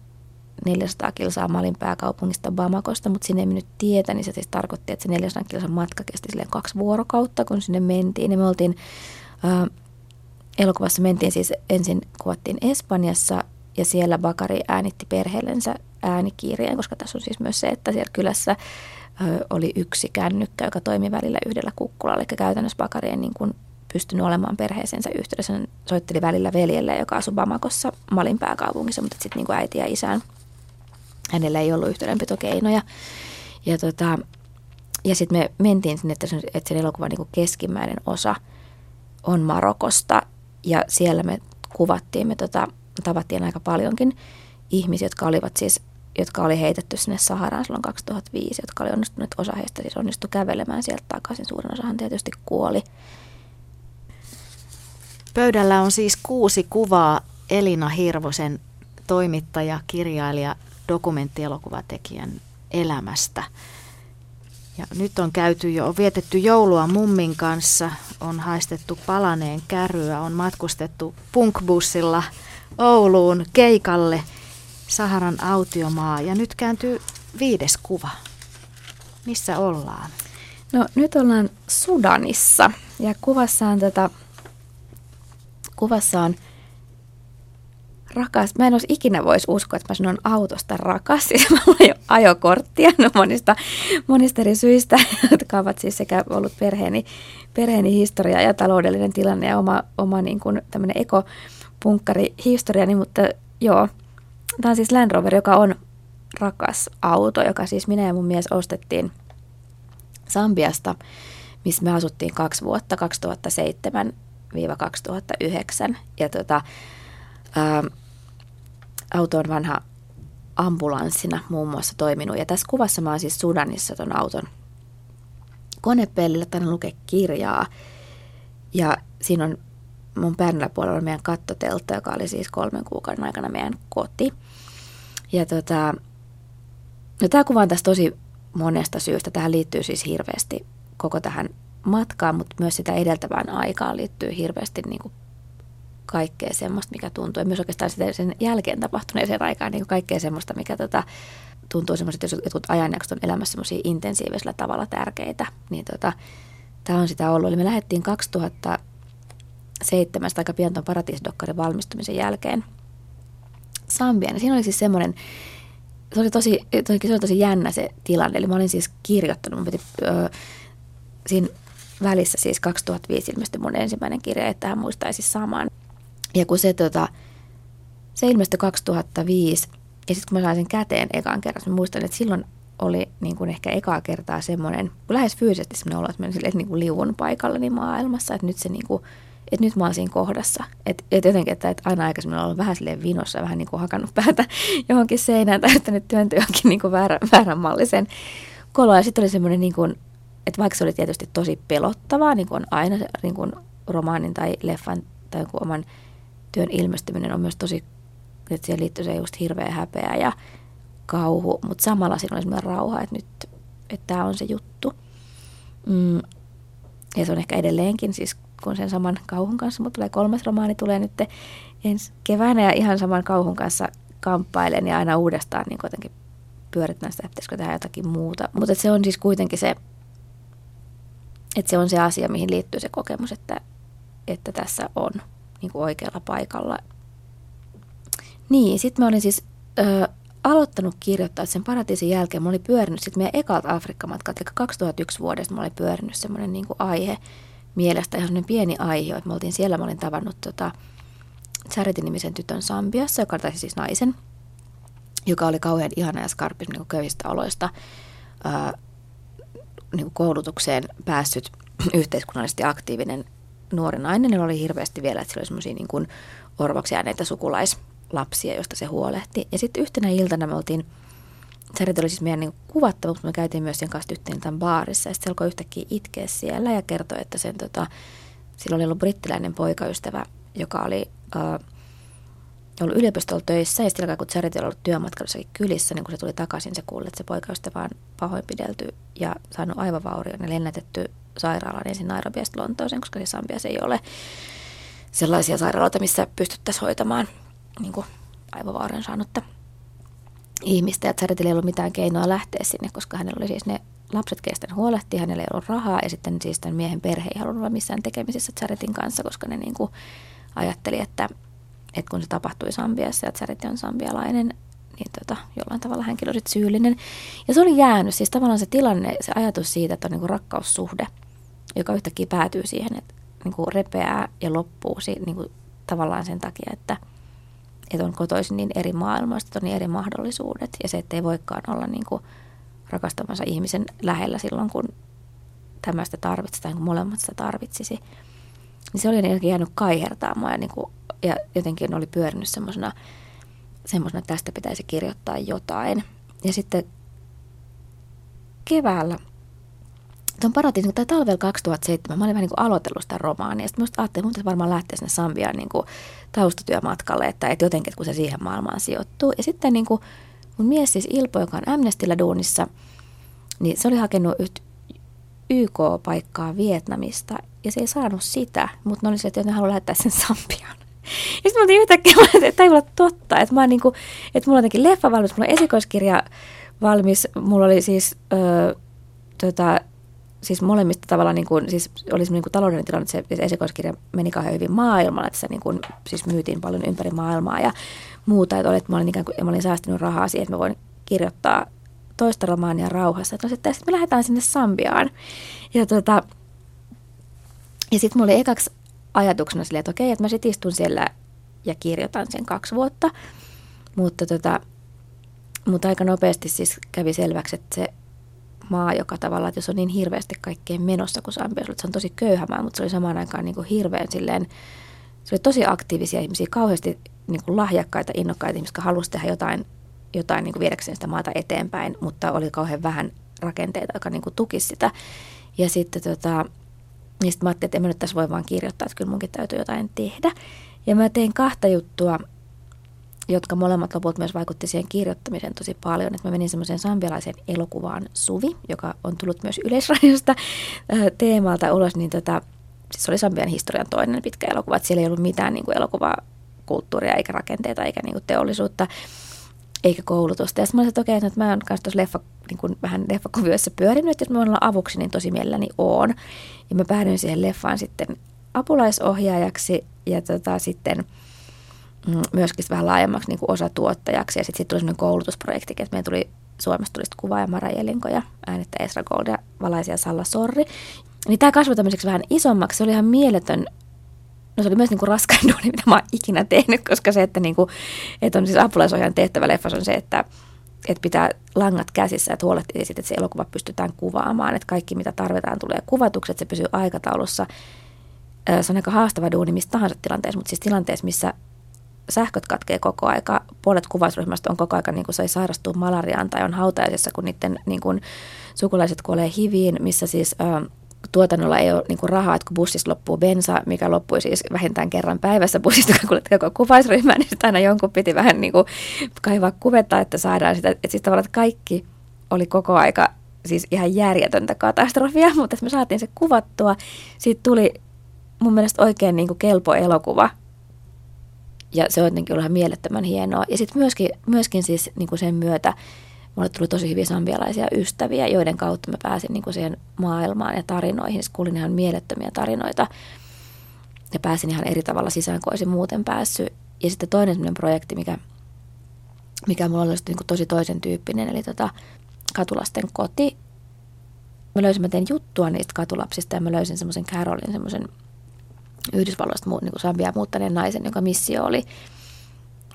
neljäsataa kilsaa Malin pääkaupungista Bamakosta, mutta sinne ei mennyt tietä, niin se siis tarkoitti, että se neljäsataa kilsan matka kesti silleen kaksi vuorokautta, kun sinne mentiin. Ja me oltiin, äh, elokuvassa mentiin siis, ensin kuvattiin Espanjassa ja siellä bakari äänitti perheellensä äänikirjeen, koska tässä on siis myös se, että siellä kylässä äh, oli yksi kännykkä, joka toimi välillä yhdellä kukkulalla, eli käytännössä bakari ei niin kuin pystynyt olemaan perheeseensä yhteydessä. Hän soitteli välillä veljelle, joka asui Bamakossa, Malin pääkaupungissa, mutta sitten niin kuin äiti ja isään. Hänellä ei ollut yhteydenpitokeinoja. Ja, tota, ja sitten me mentiin sinne, että sen, että sen elokuvan niin kuin keskimmäinen osa on Marokosta. Ja siellä me kuvattiin, me tota, tavattiin aika paljonkin ihmisiä, jotka olivat siis, jotka oli heitetty sinne Saharaan silloin kaksituhattaviisi, jotka oli onnistuneet, osa heistä siis onnistui kävelemään sieltä takaisin. Suurin osahan tietysti kuoli. Pöydällä on siis kuusi kuvaa Elina Hirvosen, toimittaja, kirjailija, dokumenttielokuvatekijän elämästä. Ja nyt on käyty jo, on vietetty joulua mummin kanssa, on haistettu palaneen käryä, on matkustettu punkbussilla Ouluun keikalle, Saharan autiomaa ja nyt kääntyy viides kuva. Missä ollaan? No nyt ollaan Sudanissa ja kuvassa on tätä... Kuvassa on rakas. Mä en olisi ikinä voisi uskoa, että mä sanon autosta rakas. Siis mä olen jo ajokorttia no monista, monista eri syistä, jotka ovat siis sekä ollut perheeni, perheeni historia ja taloudellinen tilanne ja oma, oma niin kuin tämmöinen ekopunkkarihistoriani. Mutta joo, tämä on siis Land Rover, joka on rakas auto, joka siis minä ja mun mies ostettiin Sambiasta, missä me asuttiin kaksi vuotta, kaksituhattaseitsemän. kaksituhattayhdeksän ja tota, ää, auto on vanha ambulanssina muun muassa toiminut. Ja tässä kuvassa mä oon siis Sudanissa ton auton konepellillä, tänne lukee kirjaa. Ja siinä on mun päännällä puolella on meidän kattoteltta, joka oli siis kolmen kuukauden aikana meidän koti. Ja tota, no tää kuva on tässä tosi monesta syystä. Tähän liittyy siis hirveästi koko tähän matkaa, mutta myös sitä edeltävään aikaan liittyy hirveästi niin kuin kaikkea semmoista, mikä tuntuu. Ja myös oikeastaan sitä sen jälkeen tapahtuneeseen aikaan niin kuin kaikkea semmoista, mikä tota, tuntuu semmoiset, jos jotkut ajanjaksot on elämässä semmoisia intensiivisellä tavalla tärkeitä. Niin tota, tämä on sitä ollut. Eli me lähdettiin kaksituhattaseitsemän, aika pian tuon Paratiisidokkarin valmistumisen jälkeen Sambiaan. Ja siinä oli siis semmoinen, se oli tosi, se oli tosi jännä se tilanne. Eli mä olin siis kirjoittanut, mun piti öö, siinä välissä siis kaksituhattaviisi ilmestyi mun ensimmäinen kirja, että hän muistaisi saman. Ja kun se, tota, se ilmestyi kaksituhattaviisi, ja sitten kun mä sain sen käteen ekaan kerran, mä muistan, että silloin oli niin kuin ehkä ekaa kertaa semmoinen, lähes fyysisesti semmoinen olo, että mä silleen, että niin kuin liuun paikallani maailmassa, että nyt, se niin kuin, että nyt mä oon siinä kohdassa. Että, että jotenkin, että aina aikaisemmin olen ollut vähän silleen vinossa, vähän niin kuin hakannut päätä johonkin seinään, tai yrittänyt työntyä johonkin niin kuin väärän, väärän mallisen koloon. Ja sitten oli semmoinen niin kuin, että vaikka se oli tietysti tosi pelottavaa, niin kuin on aina niin kuin romaanin tai leffan tai oman työn ilmestyminen on myös tosi, että siihen liittyy se just hirveä häpeä ja kauhu, mutta samalla siinä oli semmoinen rauha, että nyt, että tämä on se juttu. Mm. Ja se on ehkä edelleenkin siis kun sen saman kauhun kanssa, mutta tulee kolmas romaani tulee nyt ensi keväänä ja ihan saman kauhun kanssa kamppailen ja aina uudestaan niin kuitenkin pyöritän sitä, että pitäisikö tehdä jotakin muuta. Mutta se on siis kuitenkin se, että se on se asia, mihin liittyy se kokemus, että, että tässä on niin kuin oikealla paikalla. Niin, sitten mä olin siis ö, aloittanut kirjoittaa sen Paratiisin jälkeen. Mä olin pyörinyt sitten meidän ekalta Afrikkamatkalta, eli kaksituhattayksi vuodesta mä olin pyörinyt semmoinen niin kuin aihe mielestä, ihan semmoinen pieni aihe, että me oltiin siellä, mä olin tavannut tota Charity-nimisen tytön Sambiassa, joka taisi siis naisen, joka oli kauhean ihana ja skarpis niin kuin köyhistä oloista ö, niin kuin koulutukseen päässyt yhteiskunnallisesti aktiivinen nuori nainen. Niillä oli hirveästi vielä, että sillä oli semmoisia niin kuin orvoksi jääneitä sukulaislapsia, joista se huolehti. Ja sitten yhtenä iltana me oltiin, Charity oli siis meidän niin kuvattava, mutta me käytiin myös sen kanssa yhteen tämän baarissa. Ja sitten se alkoi yhtäkkiä itkeä siellä ja kertoi, että sen, tota, sillä oli ollut brittiläinen poikaystävä, joka oli äh, ollut yliopistolla töissä. Ja sitten alkaa, kun Charity oli ollut työmatkailussakin kylissä, niin kun se tuli takaisin, se kuuli, että se poikaystävä on pahoinpidelty ja saanut aivovaurion ja lennätetty sairaalaan ensin Nairobiasta Lontooseen, koska se Sambiassa ei ole sellaisia sairaaloita, missä pystyttäisiin hoitamaan niin kuin aivovaurion saanutta ihmistä. Ja Charityllä ei ollut mitään keinoa lähteä sinne, koska hänellä oli siis ne lapset, keistä huolehtii, hänellä ei ollut rahaa ja sitten siis tämän miehen perhe ei halunnut olla missään tekemisissä Charityn kanssa, koska ne niin kuin ajatteli, että, että kun se tapahtui Sambiassa ja Charity on sambialainen, niin tota, jollain tavalla hänkin on sitten syyllinen. Ja se oli jäänyt, siis tavallaan se tilanne, se ajatus siitä, että on niinku rakkaussuhde, joka yhtäkkiä päätyy siihen, että niinku repeää ja loppuu si- niinku tavallaan sen takia, että et on kotoisin niin eri maailmoista, on niin eri mahdollisuudet. Ja se, että ei voikaan olla niinku rakastamansa ihmisen lähellä silloin, kun tämmöistä tarvitsisi tai kun molemmat sitä tarvitsisi. Niin se oli jäänyt kaihertaamaan ja, niinku, ja jotenkin oli pyörinyt semmoisena... semmoisena, että tästä pitäisi kirjoittaa jotain. Ja sitten keväällä, tuon Paratiisin, tai talvella kaksituhattaseitsemän, mä olin vähän niin kuin aloitellut sitä romaania. Sitten musta ajattelin, että mun varmaan lähtee sinne Sambiaan niin kuin taustatyömatkalle, että et jotenkin, että kun se siihen maailmaan sijoittuu. Ja sitten niin kuin mun mies siis Ilpo, joka on Amnestyllä duunissa, niin se oli hakenut Y K-paikkaa Vietnamista, ja se ei saanut sitä, mutta ne oli sille, että joten haluaa lähettää sen Sambiaan. Ja sitten mä olin yhtäkkiä, että tämä ei ole totta, että, mä niinku, että mulla on jotenkin leffa valmis, mulla on esikoiskirja valmis, mulla oli siis, ö, tota, siis molemmista tavallaan, niinku, siis oli semmoinen niinku taloudellinen tilanne, että se esikoiskirja meni kauhean hyvin maailmalla, että se niinku, siis myytiin paljon ympäri maailmaa ja muuta, että, oli, että mä, olin ikään kuin, mä olin säästänyt rahaa siihen, että mä voin kirjoittaa toista romaania rauhassa, että no sitten me lähdetään sinne Sambiaan. Ja, tota, ja sitten mulla oli ekaksi ajatuksena silleen, että okei, että mä sit istun siellä ja kirjoitan sen kaksi vuotta, mutta, tota, mutta aika nopeasti siis kävi selväksi, että se maa, joka tavallaan, että jos on niin hirveästi kaikkein menossa kuin Sambia, se on tosi köyhä maa, mutta se oli samaan aikaan niin kuin hirveän silleen, se oli tosi aktiivisia ihmisiä, kauheasti niin kuin lahjakkaita, innokkaita ihmisiä, jotka halusi tehdä jotain, jotain niin kuin viedäkseen sitä maata eteenpäin, mutta oli kauhean vähän rakenteita, joka niin kuin tukisi sitä. Ja sitten tota... Ja sitten mä ajattelin, että en mä nyt tässä voi vaan kirjoittaa, että kyllä munkin täytyy jotain tehdä. Ja mä tein kahta juttua, jotka molemmat lopulta myös vaikutti siihen kirjoittamiseen tosi paljon. Että mä menin semmoiseen sambialaiseen elokuvaan Suvi, joka on tullut myös Yleisradiosta teemalta ulos. Niin tota, siis se oli Sambian historian toinen pitkä elokuva. Että siellä ei ollut mitään niin kuin elokuvakulttuuria, eikä rakenteita, eikä niin kuin teollisuutta, eikä koulutusta. Ja sitten mä olin, että okei, okay, että mä oon myös tuossa leffa, niin kuin vähän leffakuvioissa pyörinyt, että jos mä voin olla avuksi, niin tosi mielelläni oon. Ja mä päädyin siihen leffaan sitten apulaisohjaajaksi ja tota, sitten myöskin vähän laajemmaksi niin kuin osatuottajaksi. Ja sitten sit tuli semmoinen koulutusprojekti, että meillä tuli Suomesta tuli kuvaaja Mara Jelinkoja, äänittäjä Esra Goldia, valaisia Salla Sorri. Niin tämä kasvoi tämmöiseksi vähän isommaksi. Se oli ihan mieletön. No se oli myös niin kuin raskain duuni, mitä mä oon ikinä tehnyt, koska se, että, niin kuin, että on siis apulaisohjaajan tehtävä leffassa on se, että, että pitää langat käsissä, että huolehtii siitä, että se elokuva pystytään kuvaamaan, että kaikki mitä tarvitaan tulee kuvatukset, se pysyy aikataulussa. Se on aika haastava duuni missä tahansa tilanteessa, mutta siis tilanteessa, missä sähköt katkee koko aika, puolet kuvausryhmästä on koko aika, niin kuin sai sairastua malariaan tai on hautajaisessa, kun niiden niin kuin sukulaiset kuolee hiviin, missä siis... tuotannolla ei ole niinku rahaa, että kun bussissa loppuu bensa, mikä loppui siis vähintään kerran päivässä bussista, kun kuljetti koko kuvausryhmää, niin aina jonkun piti vähän niinku kaivaa kuvetta, että saadaan sitä. Että siis tavallaan että kaikki oli koko aika siis ihan järjetöntä katastrofia, mutta me saatiin se kuvattua. Siitä tuli mun mielestä oikein niinku kelpo elokuva, Ja se on jotenkin ollut ihan mielettömän hienoa. Ja sitten myöskin, myöskin siis niin kuin sen myötä mulle tuli tosi hyviä sambialaisia ystäviä, joiden kautta mä pääsin niin kuin siihen maailmaan ja tarinoihin. Sitten kuulin ihan mielettömiä tarinoita ja pääsin ihan eri tavalla sisään kuin olisin muuten päässyt. Ja sitten toinen semmoinen projekti, mikä, mikä mulla oli niin kuin tosi toisen tyyppinen, eli tota, katulasten koti. Mä löysin, mä tein juttua niistä katulapsista ja mä löysin semmoisen Carolin, semmoisen Yhdysvalloista niin kuin Sambiaan muuttaneen naisen, jonka missio oli,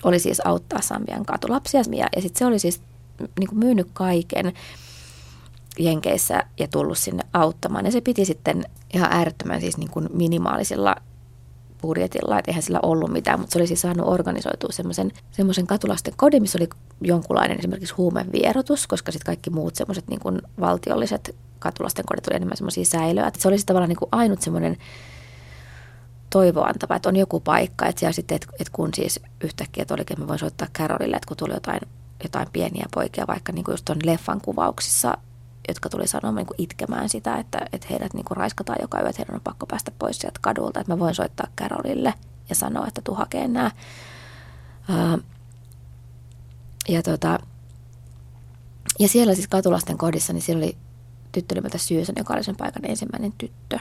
oli siis auttaa Sambian katulapsia. Ja sitten se oli siis niin kuin myynyt kaiken Jenkeissä ja tullut sinne auttamaan. Ja se piti sitten ihan äärettömän siis niin kuin minimaalisilla budjetilla, että eihän sillä ollut mitään, mutta se oli siis saanut organisoitua semmoisen, semmoisen katulasten kodin, missä oli jonkunlainen esimerkiksi huumevierotus, koska sitten kaikki muut semmoiset niin kuin valtiolliset katulasten kodit oli enemmän semmoisia säilöä. Et se oli tavallaan niin kuin ainut semmoinen toivoantava, että on joku paikka, että siellä sitten, että kun siis yhtäkkiä, että olikin, että mä voin soittaa Carolille, että kun tuli jotain, jotain pieniä poikia, vaikka niin kuin just tuon leffan kuvauksissa, jotka tuli sanomaan niin kuin itkemään sitä, että, että heidät niin kuin raiskataan joka yö, että heidän on pakko päästä pois sieltä kadulta, että mä voin soittaa Carolille ja sanoa, että tuu hakee nämä. Ja, tota, ja siellä siis katulasten kodissa, niin siellä oli tyttö nimeltä Syysän, joka oli sen paikan ensimmäinen tyttö,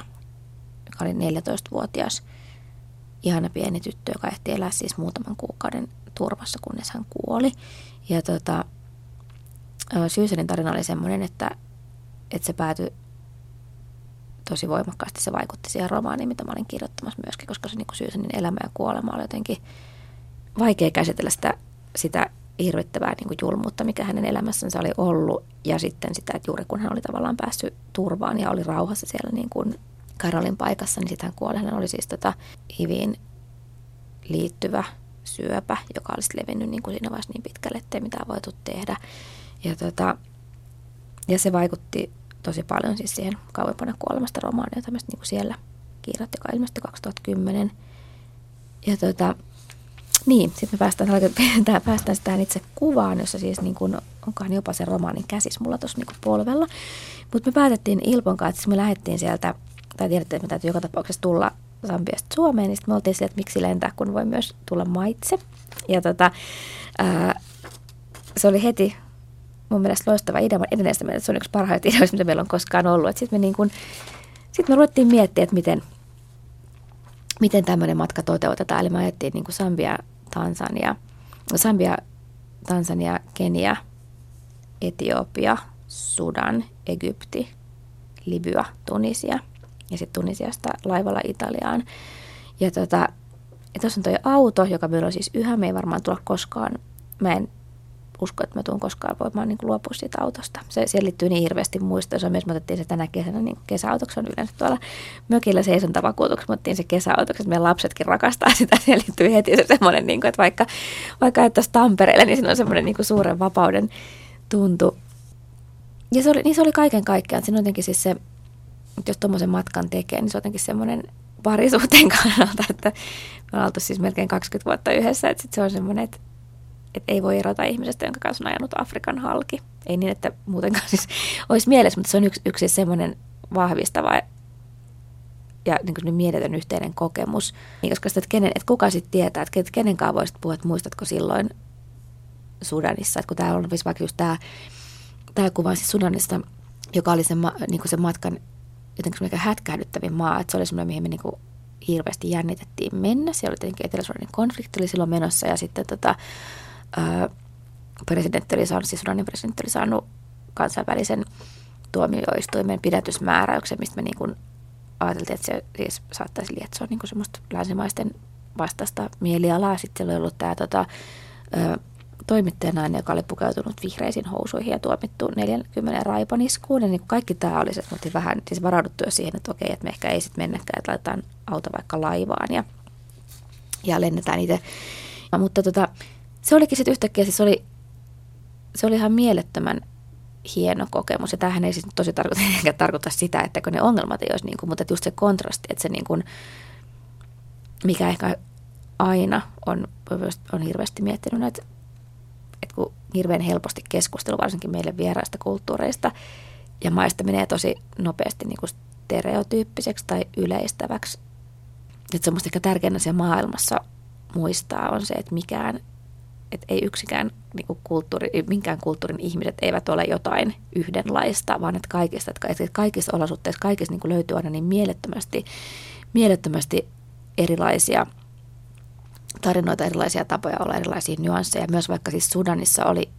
joka oli neljätoistavuotias, ihana pieni tyttö, joka ehti elää siis muutaman kuukauden turvassa, kunnes hän kuoli. Ja tota, Syysenin tarina oli semmoinen, että, että se päätyi tosi voimakkaasti, se vaikutti siihen romaaniin, mitä mä olin kirjoittamassa myöskin, koska se niin kuin Syysenin elämä ja kuolema oli jotenkin vaikea käsitellä sitä, sitä hirvittävää niin kuin julmuutta, mikä hänen elämässänsä oli ollut. Ja sitten sitä, että juuri kun hän oli tavallaan päässyt turvaan ja oli rauhassa siellä niin kuin Carolin paikassa, niin sitten hän kuoli. Hän oli siis tota H I Viin liittyvä syöpä, joka olisi levinnyt niin kuin siinä vaiheessa niin pitkälle, ettei mitään voitu tehdä. Ja, tota, ja se vaikutti tosi paljon siis siihen kauempana kuolemasta romaaniin, jota niin kuin siellä kirjoitti, joka ilmestyi kaksituhattakymmenen. Ja tota, niin, sitten me päästään, päästään tähän itse kuvaan, jossa siis niin kuin, onkohan jopa se romaanin käsis mulla tuossa niin kuin polvella. Mutta me päätettiin Ilpon kanssa, että me lähdettiin sieltä, tai tiedätte, että me täytyy joka tapauksessa tulla Sambiasta Suomeen, niin sitten me oltiin silleen, että miksi lentää, kun voi myös tulla maitse. Ja tota, ää, se oli heti mun mielestä loistava idea, edenestä meidän, se on yksi parhaita ideoista, mitä meillä on koskaan ollut. Sitten me, niin kun, sit me ruvettiin miettiä, että miten, miten tämmöinen matka toteutetaan. Eli me ajettiin niin Sambia, Tansania, Sambia, Tansania, Kenia, Etiopia, Sudan, Egypti, Libya, Tunisia. Ja sitten Tunisiasta laivalla Italiaan. Ja tuossa tota, on toi auto, joka meillä on siis yhä. Me ei varmaan tulla koskaan, mä en usko, että mä tuun koskaan voimaan niin luopua siitä autosta. Se, se liittyy niin hirveästi muistoon. Se on myös, me otettiin se tänä kesänä niin kesäautoksi. On yleensä tuolla mökillä seisontavakuutuksessa, me otettiin se kesäautoksi. Meidän lapsetkin rakastaa sitä. Se liittyy heti se semmoinen, niin kuin, että vaikka, vaikka ajattaisiin Tampereelle, niin siinä on semmoinen niin suuren vapauden tuntu. Ja se oli, niin se oli kaiken kaikkiaan. Siinä on jotenkin siis se, mutta jos tuommoisen matkan tekee, niin se on jotenkin semmoinen parisuhteen kannalta, että me ollaan oltu siis melkein kaksikymmentä vuotta yhdessä, että sit se on semmoinen, että, että ei voi erota ihmisestä, jonka kanssa on ajanut Afrikan halki. Ei niin, että muutenkaan siis olisi mielessä, mutta se on yksi, yksi semmoinen vahvistava ja niin kuin mieletön yhteinen kokemus. Koska sitä, että, kenen, että kuka sitten tietää, että kenenkaan voisit puhua, että muistatko silloin Sudanissa, että kun täällä on vaikka just tämä, tämä kuva siis Sudanissa, joka oli sen, niin kuin sen matkan jotenkin semmoinen hätkähdyttävin maa, että se oli semmoinen, mihin me niinku hirveästi jännitettiin mennä. Siellä oli tietenkin Etelä-Sudanin konflikti oli silloin menossa ja sitten tota, ää, presidentti oli saanut, siis Sudanin presidentti oli saanut kansainvälisen tuomioistuimen pidätysmääräyksen, mistä me niinku ajateltiin, että se siis saattaisi lietsoa niinku semmoista länsimaisten vastaista mielialaa. Sitten oli ollut tämä tota, toimittajanainen, joka oli pukeutunut vihreisiin housuihin ja tuomittu neljäkymmentä raipaniskuun. Ja niin kuin kaikki tämä oli se, että me oltiin vähän siis varauduttu jo siihen, että okei, että me ehkä ei sitten mennäkään, että laitetaan auto vaikka laivaan ja, ja lennetään itse. Ja, mutta tota, se olikin sitten yhtäkkiä, siis oli, se oli ihan mielettömän hieno kokemus. Ja tämähän ei siis tosi tarkoita, eikä tarkoita sitä, että kun ne ongelmat ei olisi, niin kuin, mutta just se kontrasti, että se niin kuin, mikä ehkä aina on, on hirveästi miettinyt näitä, että kun hirveän helposti keskustelu, varsinkin meille vieraista kulttuureista ja maista menee tosi nopeasti niin kuin stereotyyppiseksi tai yleistäväksi. Että se on musta ehkä tärkein asia maailmassa muistaa, on se, että mikään, että ei yksikään niin kuin kulttuuri, minkään kulttuurin ihmiset eivät ole jotain yhdenlaista, vaan että kaikista, että kaikissa olosuhteissa, kaikissa niin kuin löytyy aina niin mielettömästi, mielettömästi erilaisia tarinoita, erilaisia tapoja olla, erilaisia nyansseja. Myös vaikka siis Sudanissa oli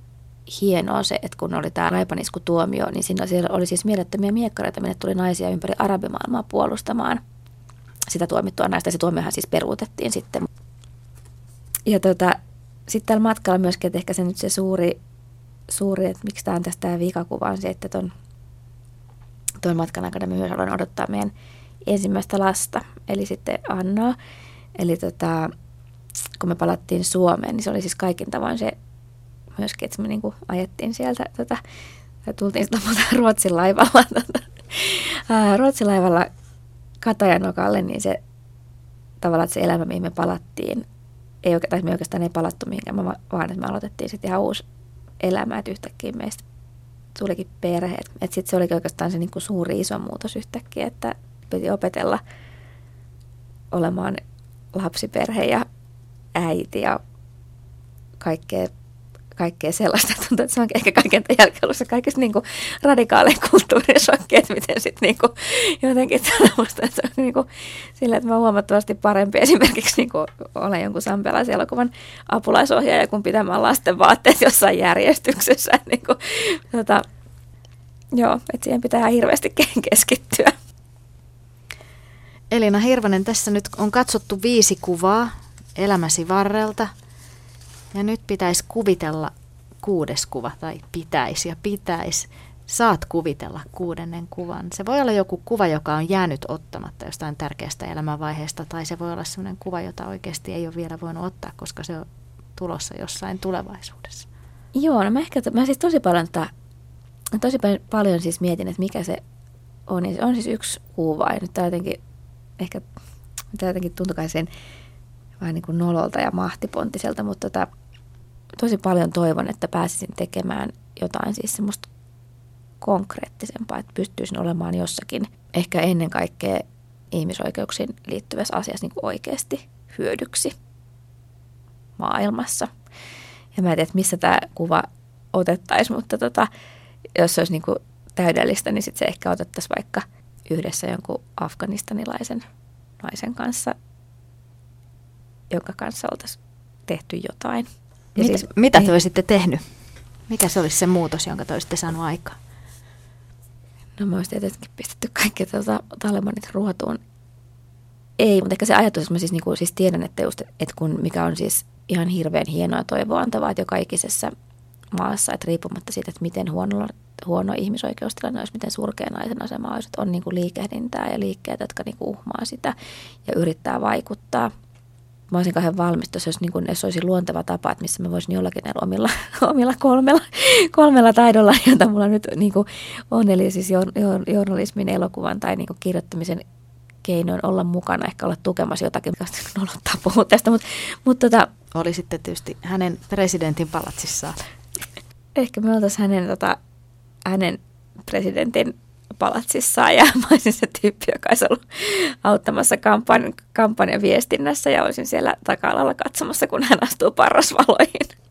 hienoa se, että kun oli tämä raipaniskutuomio, niin siinä oli siis mielettömiä miekkareita, minne tuli naisia ympäri arabimaailmaa puolustamaan sitä tuomittua naista. Se tuomiohan siis peruutettiin sitten. Ja tota, sitten tällä matkalla myöskin, että ehkä se nyt se suuri, suuri että miksi tämä on tästä tämä viikakuva, on se, että ton, ton matkan aikana me myös haluan odottaa meidän ensimmäistä lasta, eli sitten Annaa. Eli tota, kun me palattiin Suomeen, niin se oli siis kaikin tavoin se myöskin, että me niinku ajettiin sieltä, tota, tai tultiin sitä Ruotsin laivalla, tota, Ruotsin laivalla Katajanokalle, niin se tavallaan, että se elämä, mihin me palattiin, ei oikeastaan, me oikeastaan ei palattu mihinkään, vaan että me aloitettiin sitten ihan uusi elämä, että yhtäkkiä meistä tulikin perhe. Että sitten se olikin oikeastaan se niinku suuri iso muutos yhtäkkiä, että piti opetella olemaan lapsiperhe ja äiti ja kaikkea, kaikkea sellaista. Tuntuu, että se on ehkä kaiken tämän jälkeen ollut se kaikista niin kuin radikaaleja kulttuurishokkeja, että miten sitten niin kuin jotenkin tällaista, että on niin kuin sillä, että mä oon huomattavasti parempi esimerkiksi niin kuin olen jonkun sampelaisen elokuvan apulaisohjaaja, kun pitämään lasten vaatteet jossain järjestyksessä. Niin kuin, tota, joo, että siihen pitää hirveästi keskittyä. Elina Hirvonen, tässä nyt on katsottu viisi kuvaa elämäsi varrelta ja nyt pitäisi kuvitella kuudes kuva, tai pitäisi ja pitäisi. Saat kuvitella kuudennen kuvan. Se voi olla joku kuva, joka on jäänyt ottamatta jostain tärkeästä elämänvaiheesta, tai se voi olla sellainen kuva, jota oikeasti ei ole vielä voinut ottaa, koska se on tulossa jossain tulevaisuudessa. Joo, no mä ehkä, mä siis tosi paljon, tosi paljon siis mietin, että mikä se on. Se on siis yksi kuva, ja nyt tää jotenkin Ehkä tämä jotenkin tuntukai sen vähän niin kuin nololta ja mahtipontiselta, mutta tota, tosi paljon toivon, että pääsisin tekemään jotain siis semmoista konkreettisempaa, että pystyisin olemaan jossakin ehkä ennen kaikkea ihmisoikeuksiin liittyvässä asiassa niin kuin oikeasti hyödyksi maailmassa. Ja mä en tiedä, missä tämä kuva otettaisiin, mutta tota, jos se olisi niin kuin täydellistä, niin sitten se ehkä otettaisiin vaikka yhdessä jonkun afganistanilaisen naisen kanssa, jonka kanssa oltaisiin tehty jotain. Mit, siis, mitä te niin, olisitte tehnyt? Mikä se olisi se muutos, jonka te olisitte saanut aikaan? No mä olisin tietenkin pistetty kaikki tuota, talemanit ruotuun. Ei, mutta ehkä se ajatus, että mä siis, niin kuin, siis tiedän, että, just, että kun, mikä on siis ihan hirveän hienoa toivoa antavaa, että joka ikisessä maassa, että riippumatta siitä, että miten huonolla huono ihmisoikeustilanne olisi, miten surkea naisen asema olisi, että on niin kuin liikehdintää ja liikkeitä, jotka niin kuin uhmaa sitä ja yrittää vaikuttaa. Mä olisin kauhean valmis, jos olisi, niin kuin, jos olisi luonteva tapa, että missä mä voisin jollakin näillä omilla, omilla kolmella, kolmella taidolla, jota mulla nyt niin kuin on, eli siis journalismin, elokuvan tai niin kuin kirjoittamisen keinoin olla mukana, ehkä olla tukemassa jotakin, mikä on nolottaa puhua tästä. Mutta, mutta tota, oli sitten tietysti hänen presidentin palatsissaan. Ehkä me oltaisiin hänen... Tota, hänen presidentin palatsissaan ja mä olisin se tyyppi, joka olisi ollut auttamassa kampanjan, kampanjan viestinnässä ja olisin siellä taka-alalla katsomassa, kun hän astuu parrasvaloihin.